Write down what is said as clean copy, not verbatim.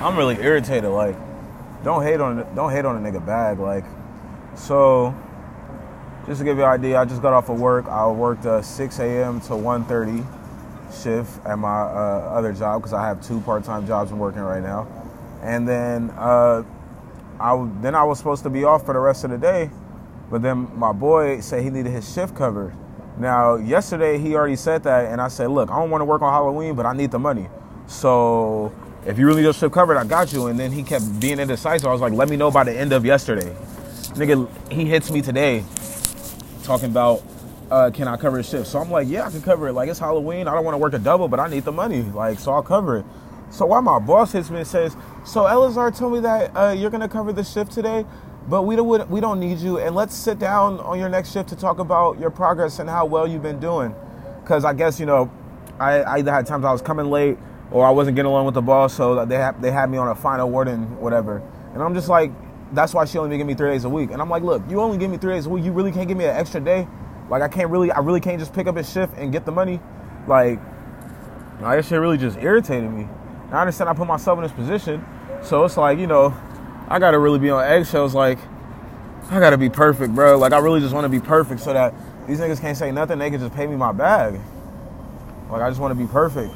I'm really irritated. Like, don't hate on a nigga bag. Like, so just to give you an idea, I just got off of work. I worked a 6 a.m. to 1:30 shift at my other job, because I have two part-time jobs I'm working right now. And then I was supposed to be off for the rest of the day, but then my boy said he needed his shift covered. Now, yesterday he already said that, and I said, look, I don't want to work on Halloween, but I need the money. So if you really need your shift covered, I got you. And then he kept being indecisive. I was like, let me know by the end of yesterday. Nigga, he hits me today talking about, can I cover his shift? So I'm like, yeah, I can cover it. Like, it's Halloween. I don't want to work a double, but I need the money. Like, so I'll cover it. So while my boss hits me and says, so Elazar told me that you're going to cover the shift today, but we don't need you, and let's sit down on your next shift to talk about your progress and how well you've been doing. Because I guess, you know, I either had times I was coming late or I wasn't getting along with the boss, so they had me on a final warden, whatever. And I'm just like, that's why she only give me 3 days a week. And I'm like, look, you only give me 3 days a week. You really can't give me an extra day? Like, I really can't just pick up his shift and get the money? Like, that shit really just irritated me. And I understand I put myself in this position, so it's like, you know, I gotta really be on eggshells. Like, I gotta be perfect, bro. Like, I really just wanna be perfect so that these niggas can't say nothing. They can just pay me my bag. Like, I just wanna be perfect.